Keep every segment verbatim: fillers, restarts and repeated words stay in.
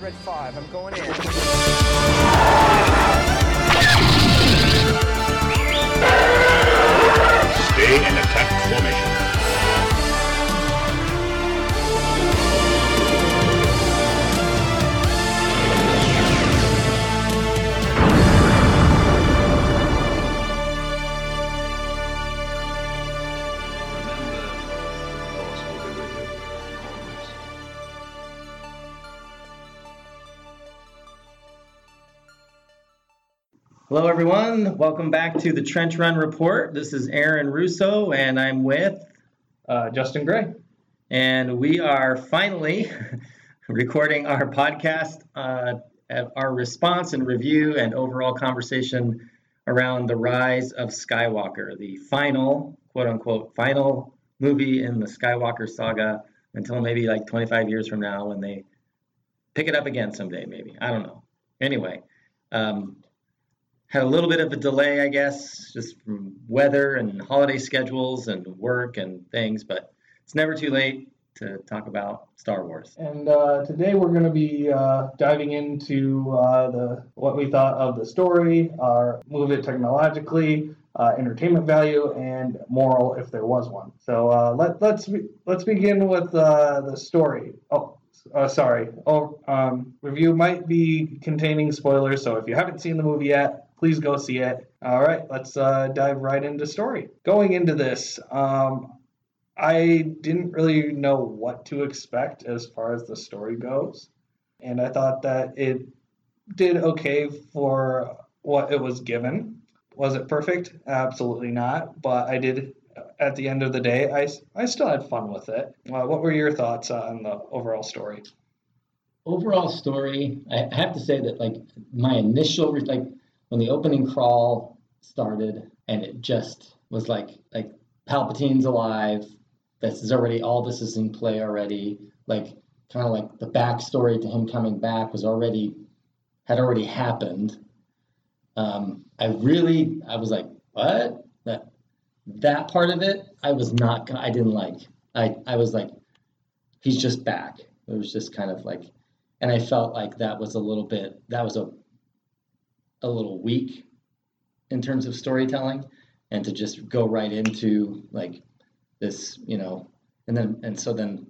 Red five, I'm going in. Stay in attack formation. Hello, everyone. Welcome back to the Trench Run Report. This is Aaron Russo, and I'm with uh, Justin Gray. And we are finally recording our podcast uh, at our response and review and overall conversation around The Rise of Skywalker, the final, quote-unquote, final movie in the Skywalker saga until maybe like twenty-five years from now when they pick it up again someday, maybe. I don't know. Anyway. Um, Had a little bit of a delay, I guess, just from weather and holiday schedules and work and things, but it's never too late to talk about Star Wars. And uh, today we're going to be uh, diving into uh, the what we thought of the story, our move it technologically, uh, entertainment value, and moral if there was one. So uh, let, let's be, let's begin with uh, the story. Oh. Uh, sorry, oh, um, review might be containing spoilers, so if you haven't seen the movie yet, please go see it. All right, let's uh, dive right into story. Going into this, um, I didn't really know what to expect as far as the story goes, and I thought that it did okay for what it was given. Was it perfect? Absolutely not, but I did... At the end of the day, I, I still had fun with it. Uh, what were your thoughts on the overall story? Overall story, I have to say that like my initial like when the opening crawl started and it just was like like Palpatine's alive. This is already all this is in play already. Like kind of like the backstory to him coming back was already had already happened. Um, I really I was like what that. That part of it, I was not gonna, I didn't like. I, I was like, he's just back. It was just kind of like, and I felt like that was a little bit, that was a a little weak in terms of storytelling, and to just go right into like this, you know, and then, and so then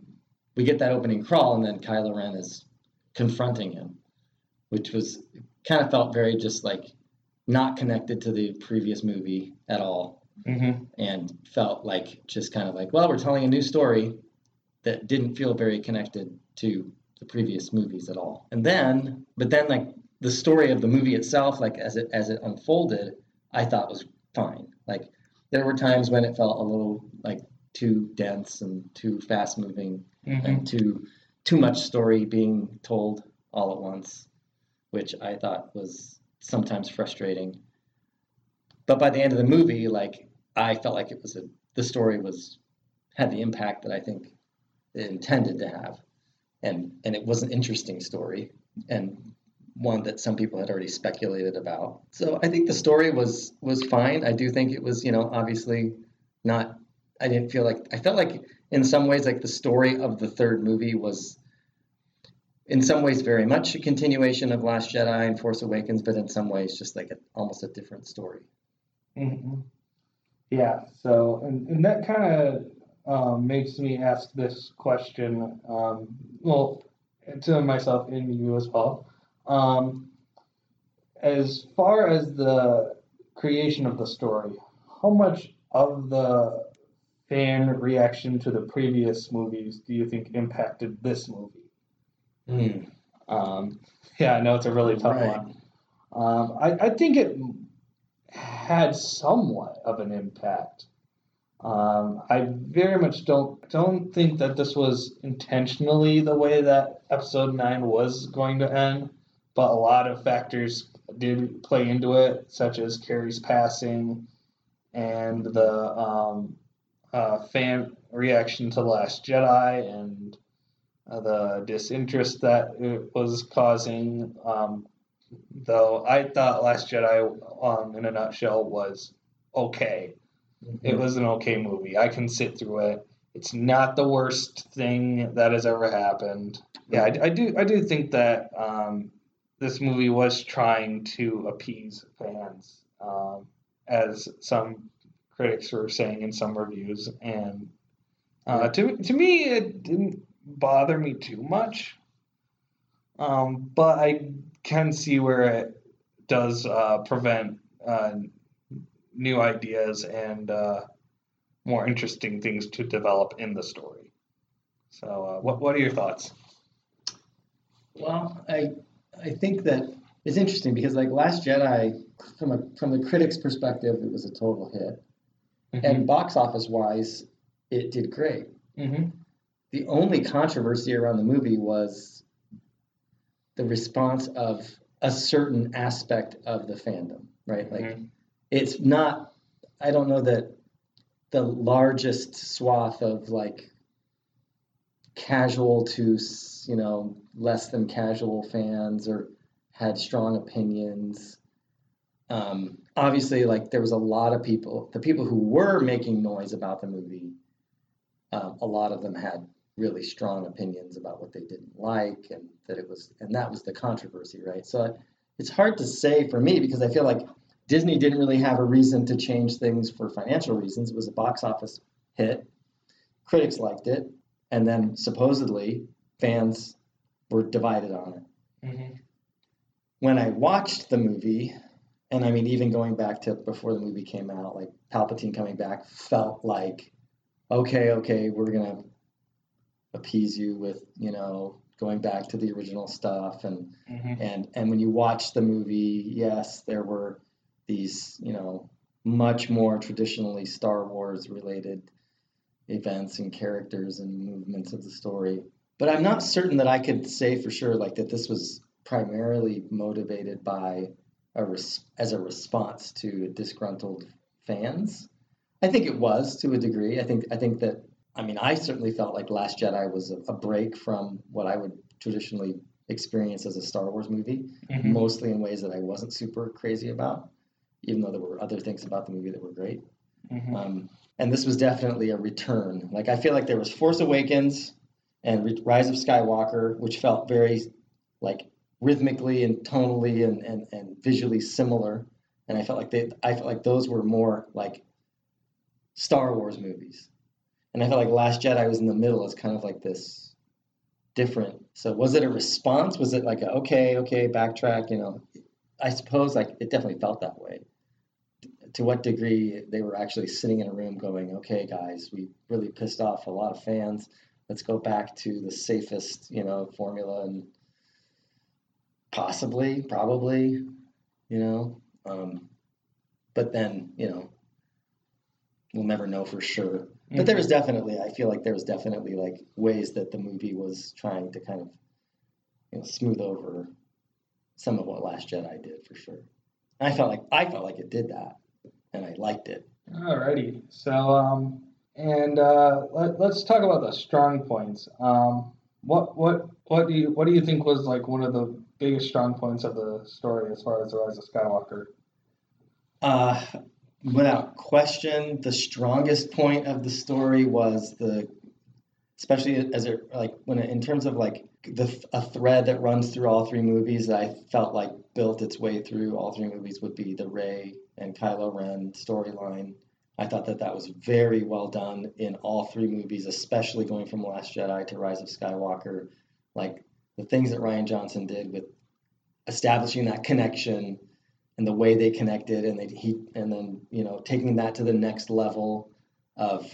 we get that opening crawl and then Kylo Ren is confronting him, which was, kind of felt very just like not connected to the previous movie at all. Mm-hmm. And felt like just kind of like, well, we're telling a new story that didn't feel very connected to the previous movies at all. And then, but then like the story of the movie itself, like as it as it unfolded, I thought was fine. Like there were times when it felt a little like too dense and too fast moving, mm-hmm. and too too much story being told all at once, which I thought was sometimes frustrating. But by the end of the movie, like I felt like it was a, the story was had the impact that I think it intended to have, and and it was an interesting story and one that some people had already speculated about. So I think the story was was fine. I do think it was, you know, obviously not. I didn't feel like I felt like in some ways like the story of the third movie was in some ways very much a continuation of Last Jedi and Force Awakens, but in some ways just like a, almost a different story. Mm-hmm. Yeah, so and, and that kind of um, makes me ask this question, um, well, to myself and you as well. Um, as far as the creation of the story, how much of the fan reaction to the previous movies do you think impacted this movie? Mm. Um, yeah, I know it's a really tough right. one. Um, I, I think it had somewhat of an impact. Um, I very much don't don't think that this was intentionally the way that episode nine was going to end, but a lot of factors did play into it, such as Carrie's passing and the um, uh, fan reaction to Last Jedi and uh, the disinterest that it was causing. Um, Though I thought Last Jedi, um, in a nutshell, was okay. Mm-hmm. It was an okay movie. I can sit through it. It's not the worst thing that has ever happened. Yeah, I, I do. I do think that um, this movie was trying to appease fans, um, as some critics were saying in some reviews, and uh, to to me, it didn't bother me too much. Um, but I can see where it does uh, prevent uh, new ideas and uh, more interesting things to develop in the story. So, uh, what what are your thoughts? Well, I I think that it's interesting because, like, Last Jedi, from a from the critics' perspective, it was a total hit, mm-hmm. and box office wise, it did great. Mm-hmm. The only controversy around the movie was the response of a certain aspect of the fandom, right? Like, mm-hmm. it's not. I don't know that the largest swath of, like, casual to, you know, less than casual fans or had strong opinions. Um, obviously, like, there was a lot of people, the people who were making noise about the movie, um, a lot of them had really strong opinions about what they didn't like, and that it was, and that was the controversy, right? So it's hard to say for me, because I feel like Disney didn't really have a reason to change things for financial reasons. It was a box office hit. Critics liked it. And then supposedly fans were divided on it. Mm-hmm. When I watched the movie, and I mean, even going back to before the movie came out, like, Palpatine coming back felt like, okay, okay, we're going to appease you with, you know, going back to the original stuff. And, mm-hmm. and, and when you watch the movie, yes, there were these, you know, much more traditionally Star Wars related events and characters and movements of the story. But I'm not certain that I could say for sure, like, that this was primarily motivated by a res- as a response to disgruntled fans. I think it was, to a degree. I think I think that, I mean, I certainly felt like Last Jedi was a, a break from what I would traditionally experience as a Star Wars movie, mm-hmm. mostly in ways that I wasn't super crazy about, even though there were other things about the movie that were great. Mm-hmm. Um, and this was definitely a return. Like, I feel like there was Force Awakens and Re- Rise of Skywalker, which felt very, like, rhythmically and tonally and, and, and visually similar. And I felt like they, I felt like those were more like Star Wars movies. And I felt like Last Jedi was in the middle as kind of like this different. So was it a response? Was it like a, okay, okay, backtrack? You know, I suppose, like, it definitely felt that way. To what degree they were actually sitting in a room going, okay, guys, we really pissed off a lot of fans. Let's go back to the safest, you know, formula, and possibly, probably, you know. Um, but then, you know, we'll never know for sure. Mm-hmm. But there was definitely, I feel like there was definitely, like, ways that the movie was trying to kind of, you know, smooth over some of what Last Jedi did, for sure. I felt like I felt like it did that, and I liked it. Alrighty. So, um, and uh, let, let's talk about the strong points. Um, what what what do you what do you think was, like, one of the biggest strong points of the story as far as The Rise of Skywalker? Uh, without question, the strongest point of the story was the, especially as it, like, when it, in terms of, like, the a thread that runs through all three movies that I felt like built its way through all three movies would be the Rey and Kylo Ren storyline. I thought that that was very well done in all three movies, especially going from Last Jedi to Rise of Skywalker. Like, the things that Rian Johnson did with establishing that connection and the way they connected, and that he, and then, you know, taking that to the next level of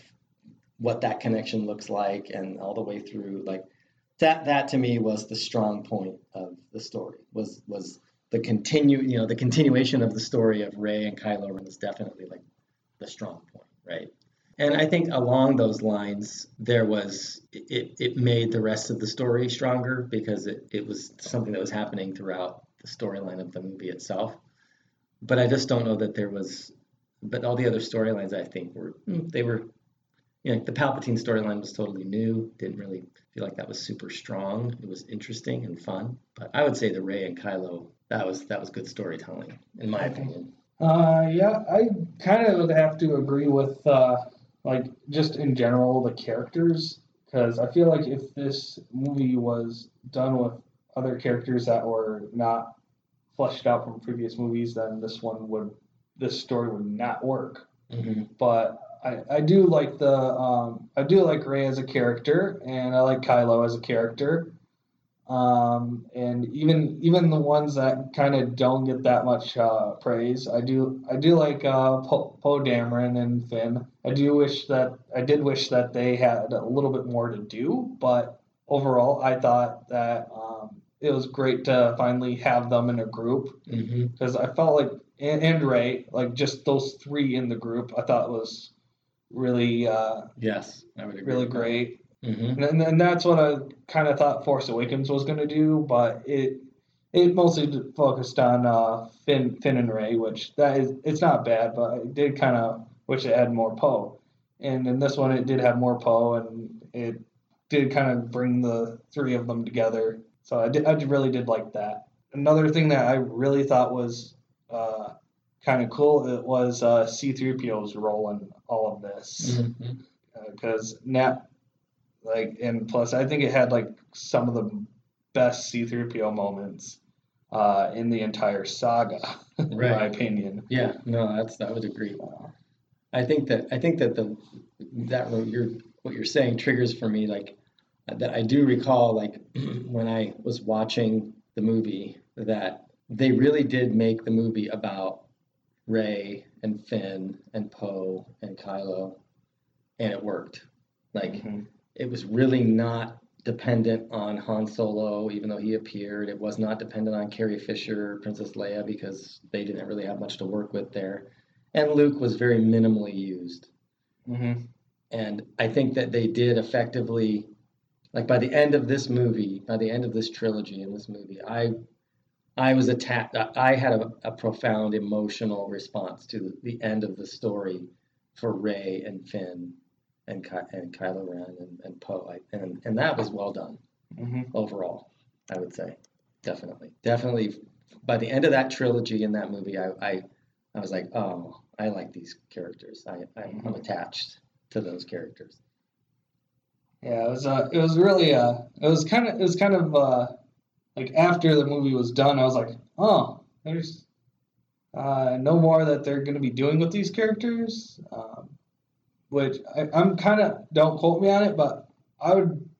what that connection looks like, and all the way through, like, that, that to me was the strong point of the story, was, was, The continue, you know, the continuation of the story of Rey and Kylo Ren is definitely, like, the strong point, right? And I think along those lines, there was, it, it made the rest of the story stronger, because it, it was something that was happening throughout the storyline of the movie itself. But I just don't know that there was, but all the other storylines, I think, were, they were, you know, the Palpatine storyline was totally new, didn't really feel like that was super strong. It was interesting and fun, but I would say the Rey and Kylo, That was that was good storytelling, in my opinion. Uh, yeah, I kind of would have to agree with uh, like, just in general, the characters, because I feel like if this movie was done with other characters that were not fleshed out from previous movies, then this one would, this story would not work. Mm-hmm. But I, I do like the, um, I do like Rey as a character, and I like Kylo as a character. Um, and even, even the ones that kind of don't get that much, uh, praise, I do, I do like, uh, Poe Poe Dameron and Finn. I do wish that, I did wish that they had a little bit more to do, but overall I thought that, um, it was great to finally have them in a group, because mm-hmm. I felt like, and, and Rey, like just those three in the group, I thought was really, uh, yes, I would agree, really great. Mm-hmm. And, and that's what I kind of thought Force Awakens was going to do, but it it mostly focused on uh, Finn Finn and Rey, which that is it's not bad, but I did kind of wish it had more Poe. And in this one, it did have more Poe, and it did kind of bring the three of them together. So I did, I really did like that. Another thing that I really thought was uh, kind of cool, it was uh, C three P O's role in all of this, because mm-hmm. uh, now. Like, and plus, I think it had, like, some of the best C three P O moments uh, in the entire saga, right. in my opinion. Yeah, no, that's I would agree. I think that I think that the that what you're what you're saying triggers for me, like, that I do recall, like, when I was watching the movie, that they really did make the movie about Rey and Finn and Poe and Kylo, and it worked. Like. Mm-hmm. It was really not dependent on Han Solo, even though he appeared. It was not dependent on Carrie Fisher or Princess Leia, because they didn't really have much to work with there. And Luke was very minimally used. Mm-hmm. And I think that they did effectively, like by the end of this movie, by the end of this trilogy in this movie, I I was attacked. I had a, a profound emotional response to the end of the story for Rey and Finn. And Ky- and Kylo Ren and, and Poe, I, and and that was well done mm-hmm. overall, I would say, definitely, definitely. By the end of that trilogy in that movie, I I, I was like, oh, I like these characters. I I'm mm-hmm. attached to those characters. Yeah, it was uh, it was really uh, it was kind of it was kind of uh, like after the movie was done, I was like, oh, there's uh, no more that they're gonna be doing with these characters. Um, Which I, I'm kind of, don't quote me on it, but I would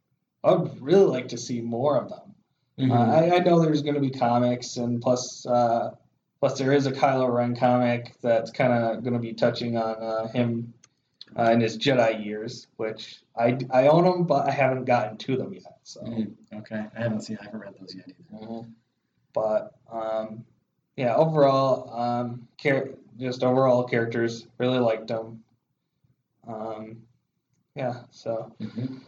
I would really like to see more of them. Mm-hmm. Uh, I, I know there's going to be comics, and plus uh, plus there is a Kylo Ren comic that's kind of going to be touching on uh, him uh, in his Jedi years, which I, I own them, but I haven't gotten to them yet. So mm-hmm. Okay, I haven't seen, I haven't read those yet either. Mm-hmm. But um, yeah, overall, um, char- just overall characters, really liked them. Um, yeah, so, mm-hmm.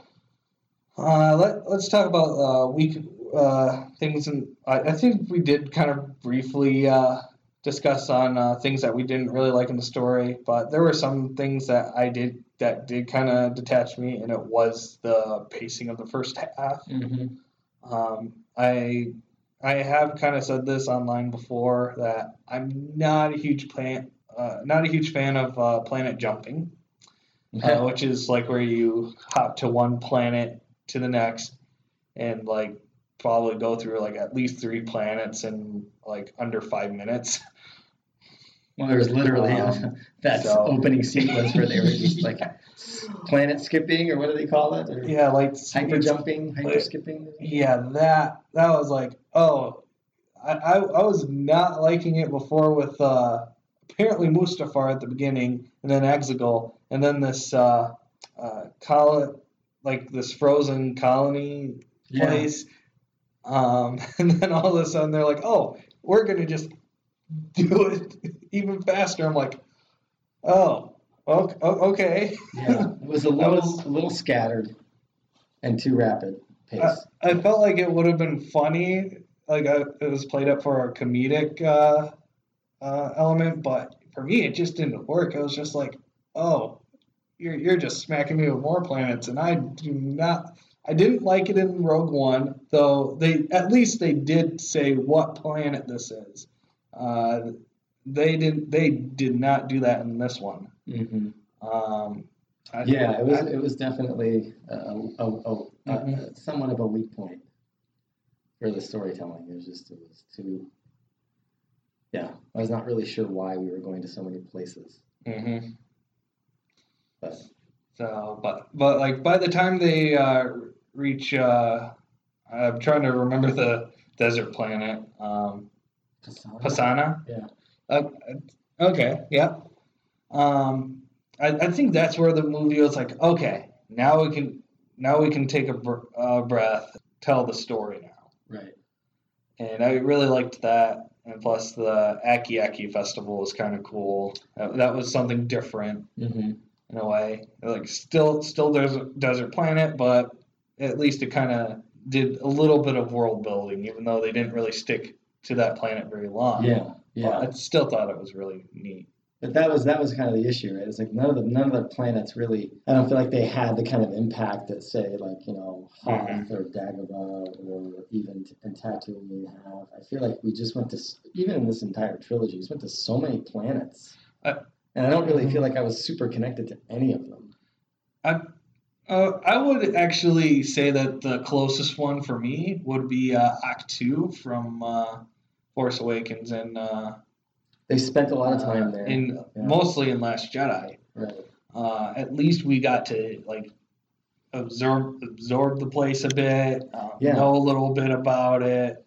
uh, let, let's talk about, uh, week, uh, things, and I, I think we did kind of briefly, uh, discuss on, uh, things that we didn't really like in the story, but there were some things that I did, that did kind of detach me, and it was the pacing of the first half. Mm-hmm. Um, I, I have kind of said this online before, that I'm not a huge plan, uh, not a huge fan of, uh, planet jumping. Uh, which is like where you hop to one planet to the next and like probably go through like at least three planets in like under five minutes. Well, there was literally um, that so. opening sequence where they were just like planet skipping, or what do they call it? Or yeah, like hyper jumping, hyper like, skipping. Yeah, that that was like, oh, I, I I was not liking it before with uh, apparently Mustafar at the beginning, and then Exegol. And then this, uh, uh, col- like this frozen colony place, yeah. um, and then all of a sudden they're like, "Oh, we're gonna just do it even faster." I'm like, "Oh, okay." Yeah, it was a little, was, a little scattered and too rapid pace. I, I felt like it would have been funny, like I, it was played up for a comedic uh, uh, element, but for me, it just didn't work. It was just like, oh, you're you're just smacking me with more planets, and I do not. I didn't like it in Rogue One, though. They at least they did say what planet this is. Uh, they didn't. They did not do that in this one. Mm-hmm. Um, I yeah, think, it was I, it was definitely a, a, a, a, mm-hmm. somewhat of a weak point for the storytelling. It was just it was too. Yeah, I was not really sure why we were going to so many places. Mm-hmm. But so, but but like by the time they uh, reach, uh, I'm trying to remember the desert planet. Um, Pasana? Pasana? Yeah. Uh, okay. Yeah. Um, I, I think that's where the movie was like, okay, now we can now we can take a br- uh, breath, tell the story now. Right. And I really liked that, and plus the Aki Aki Festival was kind of cool. That, that was something different mm-hmm. in a way. Like still still desert, desert planet, but at least it kind of did a little bit of world building, even though they didn't really stick to that planet very long. Yeah. Yeah. But I still thought it was really neat. But that was that was kind of the issue, right? It's like none of the none of the planets really. I don't feel like they had the kind of impact that, say, like you know, Hoth mm-hmm. or Dagobah or even and Tatooine have. I feel like we just went to even in this entire trilogy, we just went to so many planets, uh, and I don't really feel like I was super connected to any of them. I uh, I would actually say that the closest one for me would be uh, Ahch-To from uh, Force Awakens and. Uh, They spent a lot of time there. Uh, in, yeah. Mostly in Last Jedi. Right. Uh, at least we got to like absorb absorb the place a bit, um, yeah. know a little bit about it.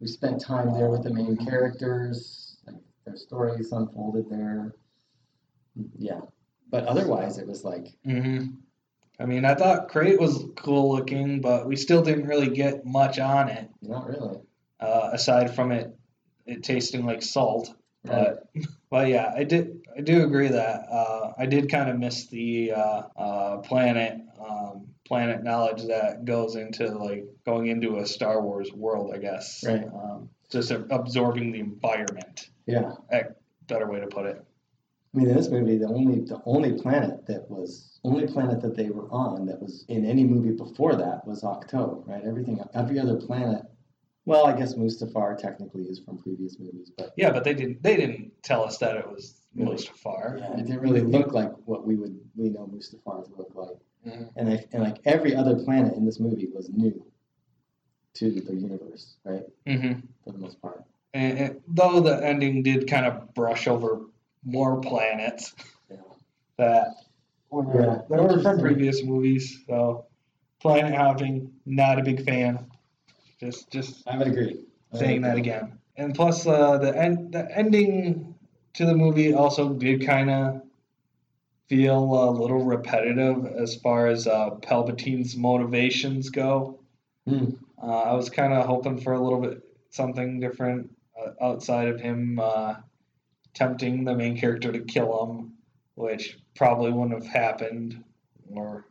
We spent time there with the main characters. Like, their stories unfolded there. Yeah. But otherwise, it was like... Mm-hmm. I mean, I thought Crate was cool looking, but we still didn't really get much on it. Not really. Uh, aside from it, it tasting like salt. But, but yeah, I did. I do agree that uh, I did kind of miss the uh, uh, planet um, planet knowledge that goes into like going into a Star Wars world. I guess right. Um, just absorbing the environment. Yeah, a better way to put it. I mean, in this movie, the only the only planet that was only planet that they were on that was in any movie before that was Ahch-To. Right, everything every other planet. Well, I guess Mustafar technically is from previous movies, but yeah, but they didn't they didn't tell us that it was really, Mustafar. Yeah, it didn't really look like what we would we know Mustafar to look like. Mm-hmm. And I, and like every other planet in this movie was new to the universe, right? Mm-hmm. For the most part. And, and though the ending did kind of brush over more planets yeah. that were yeah. that were from previous movies, so planet hopping, not a big fan. Just, just. I would agree. Saying that again, and plus uh, the end, the ending to the movie also did kind of feel a little repetitive as far as uh, Palpatine's motivations go. Mm. Uh, I was kind of hoping for a little bit something different uh, outside of him uh, tempting the main character to kill him, which probably wouldn't have happened, or,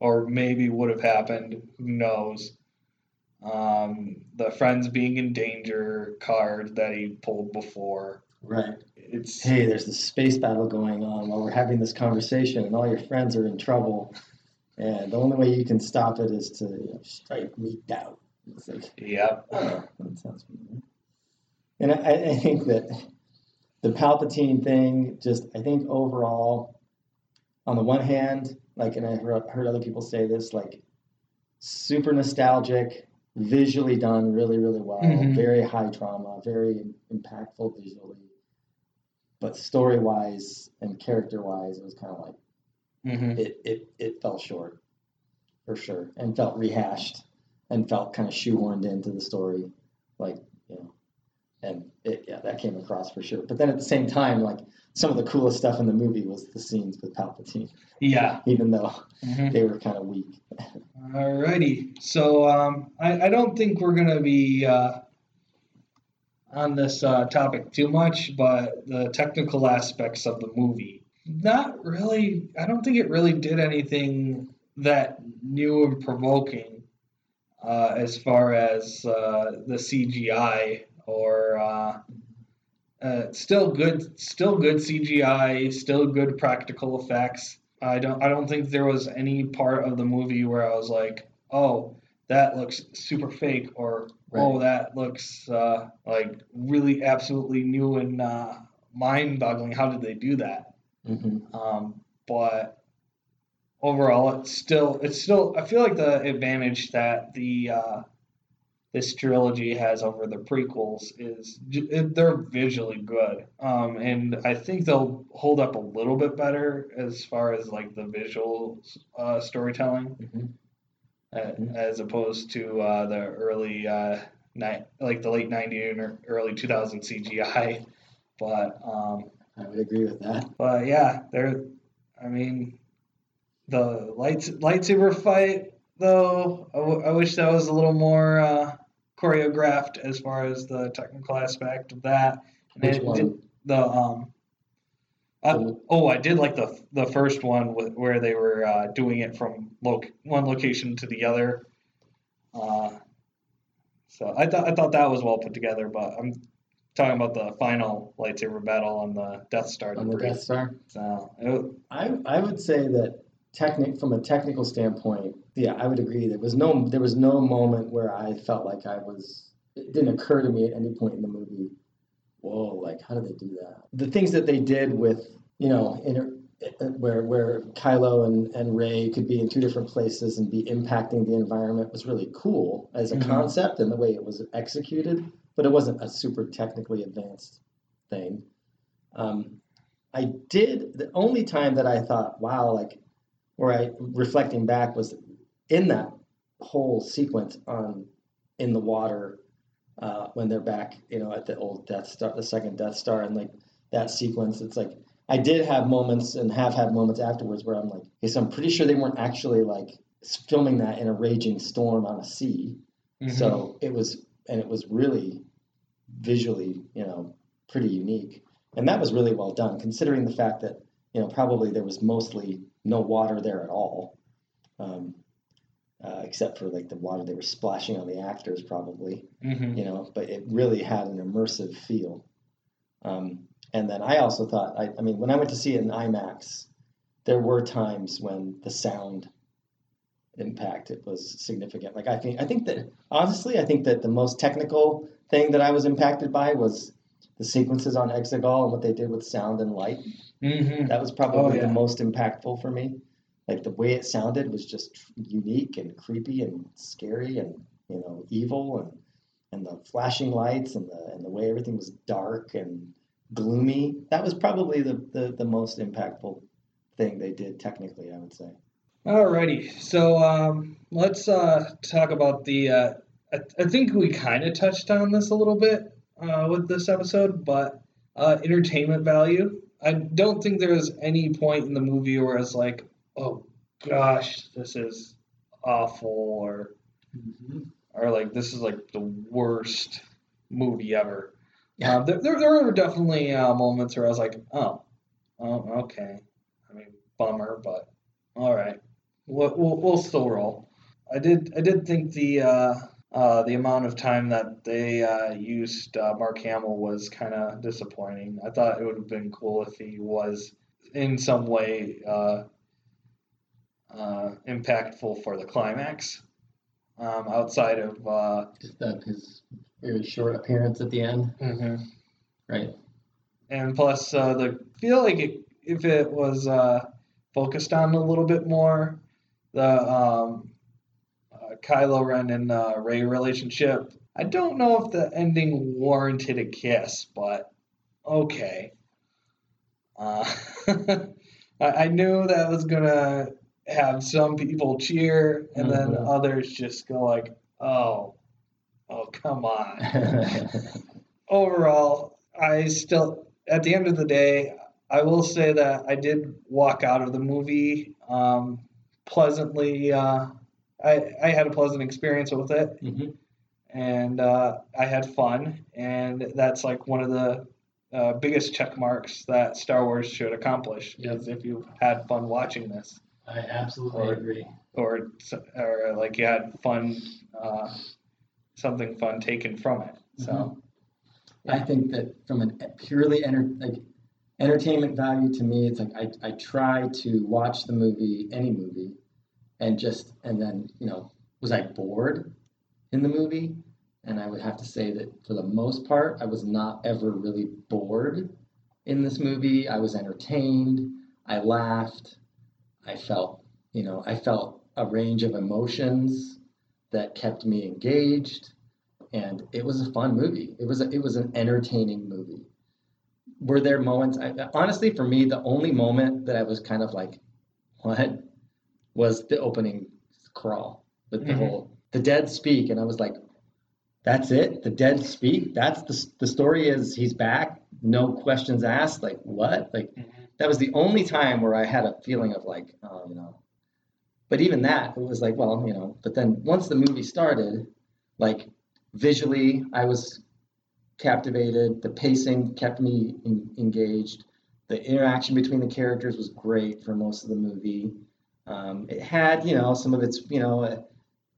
or maybe would have happened. Who knows? Um, the friends being in danger card that he pulled before. Right. It's hey, there's this space battle going on while we're having this conversation, and all your friends are in trouble, and the only way you can stop it is to you know, strike me down. It's like, yep. Oh, that sounds familiar. And I, I think that the Palpatine thing, just I think overall, on the one hand, like, and I heard other people say this, like, super nostalgic. Visually done really, really well. Mm-hmm. Very high drama, very impactful visually. But story-wise and character-wise, it was kind of like mm-hmm. it, it it fell short for sure, and felt rehashed, and felt kind of shoehorned into the story, like you know. And it yeah, that came across for sure. But then at the same time, like some of the coolest stuff in the movie was the scenes with Palpatine. Yeah. Even though mm-hmm. they were kind of weak. Alrighty. So um, I, I don't think we're gonna be uh, on this uh, topic too much, but the technical aspects of the movie, not really. I don't think it really did anything that new and provoking uh, as far as uh, the C G I. Or uh, uh, still good, still good C G I, still good practical effects. I don't, I don't think there was any part of the movie where I was like, "Oh, that looks super fake," or right. "Oh, that looks uh, like really absolutely new and uh, mind-boggling. How did they do that?" Mm-hmm. Um, but overall, it's still it's still I feel like the advantage that the uh, this trilogy has over the prequels is it, they're visually good, um, and I think they'll hold up a little bit better as far as like the visual uh, storytelling, mm-hmm. uh, mm-hmm. as opposed to uh, the early uh, night like the late nineties and early two thousand C G I. But um, I would agree with that. But yeah, they're I mean. The lights, lightsaber fight, though, I, w- I wish that was a little more uh, choreographed as far as the technical aspect of that. And Which one? Did, the um, I, oh, I did like the the first one with, where they were uh, doing it from lo- one location to the other. Uh, so I thought I thought that was well put together, but I'm talking about the final lightsaber battle on the Death Star. On the Death Star. So it, I I would say that. Technic from a technical standpoint, yeah, I would agree. There was no, there was no moment where I felt like I was. It didn't occur to me at any point in the movie. Whoa, like how did they do that? The things that they did with, you know, inter, where where Kylo and and Rey could be in two different places and be impacting the environment was really cool as a mm-hmm. concept and the way it was executed. But it wasn't a super technically advanced thing. Um, I did the only time that I thought, wow, like. Where I, reflecting back, was in that whole sequence on in the water uh, when they're back, you know, at the old Death Star, the second Death Star, and like that sequence. It's like I did have moments and have had moments afterwards where I'm like, okay, so I'm pretty sure they weren't actually like filming that in a raging storm on a sea. Mm-hmm. So it was, and it was really visually, you know, pretty unique, and that was really well done considering the fact that you know probably there was mostly no water there at all, um, uh, except for like the water they were splashing on the actors probably, mm-hmm. you know, but it really had an immersive feel. Um, and then I also thought, I, I mean, when I went to see it in IMAX, there were times when the sound impact, it was significant. Like I think, I think that honestly, I think that the most technical thing that I was impacted by was the sequences on Exegol and what they did with sound and light. Mm-hmm. That was probably oh, yeah. the most impactful for me. Like the way it sounded was just unique and creepy and scary and, you know, evil and, and the flashing lights and the, and the way everything was dark and gloomy. That was probably the, the, the most impactful thing they did technically, I would say. Alrighty. So um, let's uh, talk about the, uh, I, I think we kind of touched on this a little bit. Uh, with this episode, but uh, entertainment value. I don't think there was any point in the movie where it's like, oh gosh, this is awful, or mm-hmm. or like this is like the worst movie ever. Yeah. Uh, there, there, there were definitely uh, moments where I was like, oh, oh, okay. I mean, bummer, but all right, we'll we'll, we'll still roll. I did, I did think the. Uh, Uh, the amount of time that they uh, used uh, Mark Hamill was kind of disappointing. I thought it would have been cool if he was in some way uh, uh, impactful for the climax. Um, outside of uh, just that his very short appearance at the end, mm-hmm. right? And plus, uh, the feel like it, if it was uh, focused on a little bit more, the. Um, Kylo Ren and uh, Rey relationship. I don't know if the ending warranted a kiss, but okay. Uh, I, I knew that was gonna have some people cheer and mm-hmm. then others just go like, "Oh, oh, come on." Overall, I still, at the end of the day, I will say that I did walk out of the movie um, pleasantly. Uh, I, I had a pleasant experience with it, mm-hmm. and uh, I had fun, and that's like one of the uh, biggest check marks that Star Wars should accomplish, yep. is if you had fun watching this. I absolutely or, agree. Or, or like you had fun, uh, something fun taken from it. So, mm-hmm. yeah. I think that from a purely enter- like entertainment value to me, it's like I, I try to watch the movie, any movie, And just, and then, you know, was I bored in the movie? And I would have to say that for the most part, I was not ever really bored in this movie. I was entertained. I laughed. I felt you know, I felt a range of emotions that kept me engaged, and it was a fun movie. It was a, it was an entertaining movie. Were there moments, I, honestly, for me, the only moment that I was kind of like, what, was the opening crawl with the mm-hmm. whole, the dead speak. And I was like, that's it? The dead speak? That's the, the story is he's back, no questions asked, like what? Like mm-hmm. that was the only time where I had a feeling of like, oh, you know, but even that, it was like, well, you know, but then once the movie started, like visually, I was captivated. The pacing kept me in, engaged. The interaction between the characters was great for most of the movie. Um, it had, you know, some of its, you know, uh,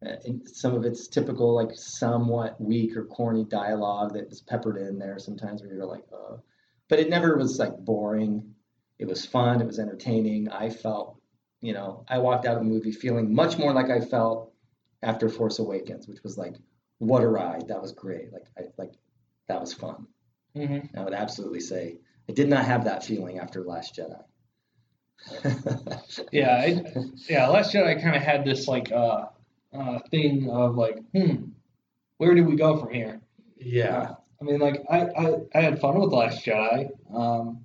uh, some of its typical, like somewhat weak or corny dialogue that was peppered in there sometimes where you're like, oh, but it never was like boring. It was fun. It was entertaining. I felt, you know, I walked out of the movie feeling much more like I felt after Force Awakens, which was like, what a ride. That was great. Like, I like, that was fun. Mm-hmm. I would absolutely say I did not have that feeling after Last Jedi. yeah, I, yeah. Last Jedi kind of had this like uh, uh, thing of like, hmm, where do we go from here? Yeah. Uh, I mean, like I, I, I had fun with Last Jedi, um,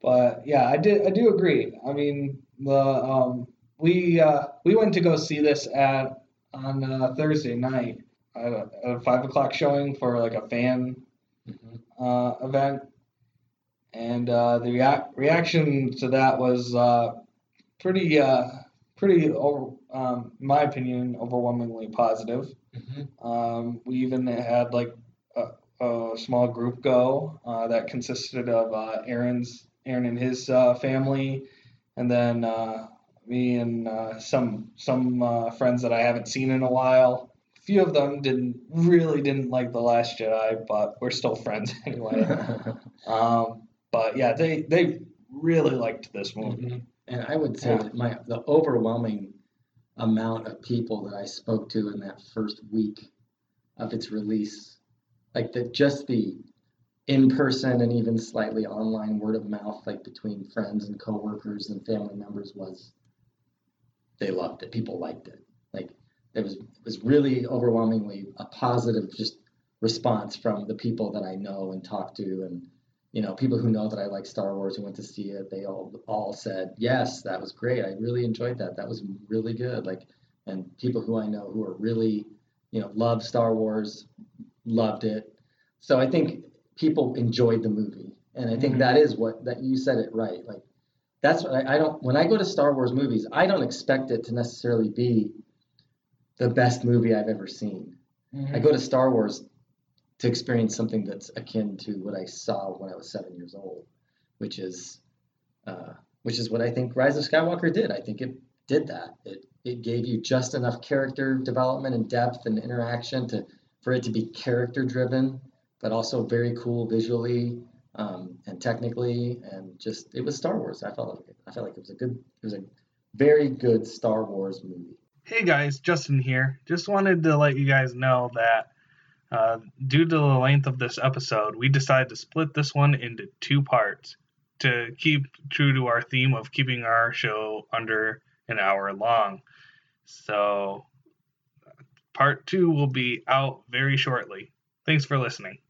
but yeah, I did I do agree. I mean, the um, we uh, we went to go see this at on uh, Thursday night at a five o'clock showing for like a fan mm-hmm. uh, event. And uh, the rea- reaction to that was uh, pretty, uh, pretty, over, um, in my opinion, overwhelmingly positive. Mm-hmm. Um, we even had like a, a small group go uh, that consisted of uh, Aaron's, Aaron and his uh, family, and then uh, me and uh, some some uh, friends that I haven't seen in a while. A few of them didn't really didn't like The Last Jedi, but we're still friends anyway. um, But yeah, they, they really liked this movie. Mm-hmm. And I would say yeah. that my the overwhelming amount of people that I spoke to in that first week of its release, like that just the in-person and even slightly online word of mouth, like between friends and coworkers and family members, was they loved it. People liked it. Like it was it was really overwhelmingly a positive just response from the people that I know and talk to, and you know, people who know that I like Star Wars who went to see it, they all all said, yes, that was great. I really enjoyed that. That was really good. Like, and people who I know who are really, you know, love Star Wars, loved it. So I think people enjoyed the movie. And I think mm-hmm. that is what, that you said it right. Like, that's what I, I don't, when I go to Star Wars movies, I don't expect it to necessarily be the best movie I've ever seen. Mm-hmm. I go to Star Wars to experience something that's akin to what I saw when I was seven years old, which is uh, which is what I think Rise of Skywalker did. I think it did that. It it gave you just enough character development and depth and interaction to for it to be character driven, but also very cool visually um, and technically, and just it was Star Wars. I felt like it, I felt like it was a good it was a very good Star Wars movie. Hey guys, Justin here. Just wanted to let you guys know that Uh, due to the length of this episode, we decided to split this one into two parts to keep true to our theme of keeping our show under an hour long. So part two will be out very shortly. Thanks for listening.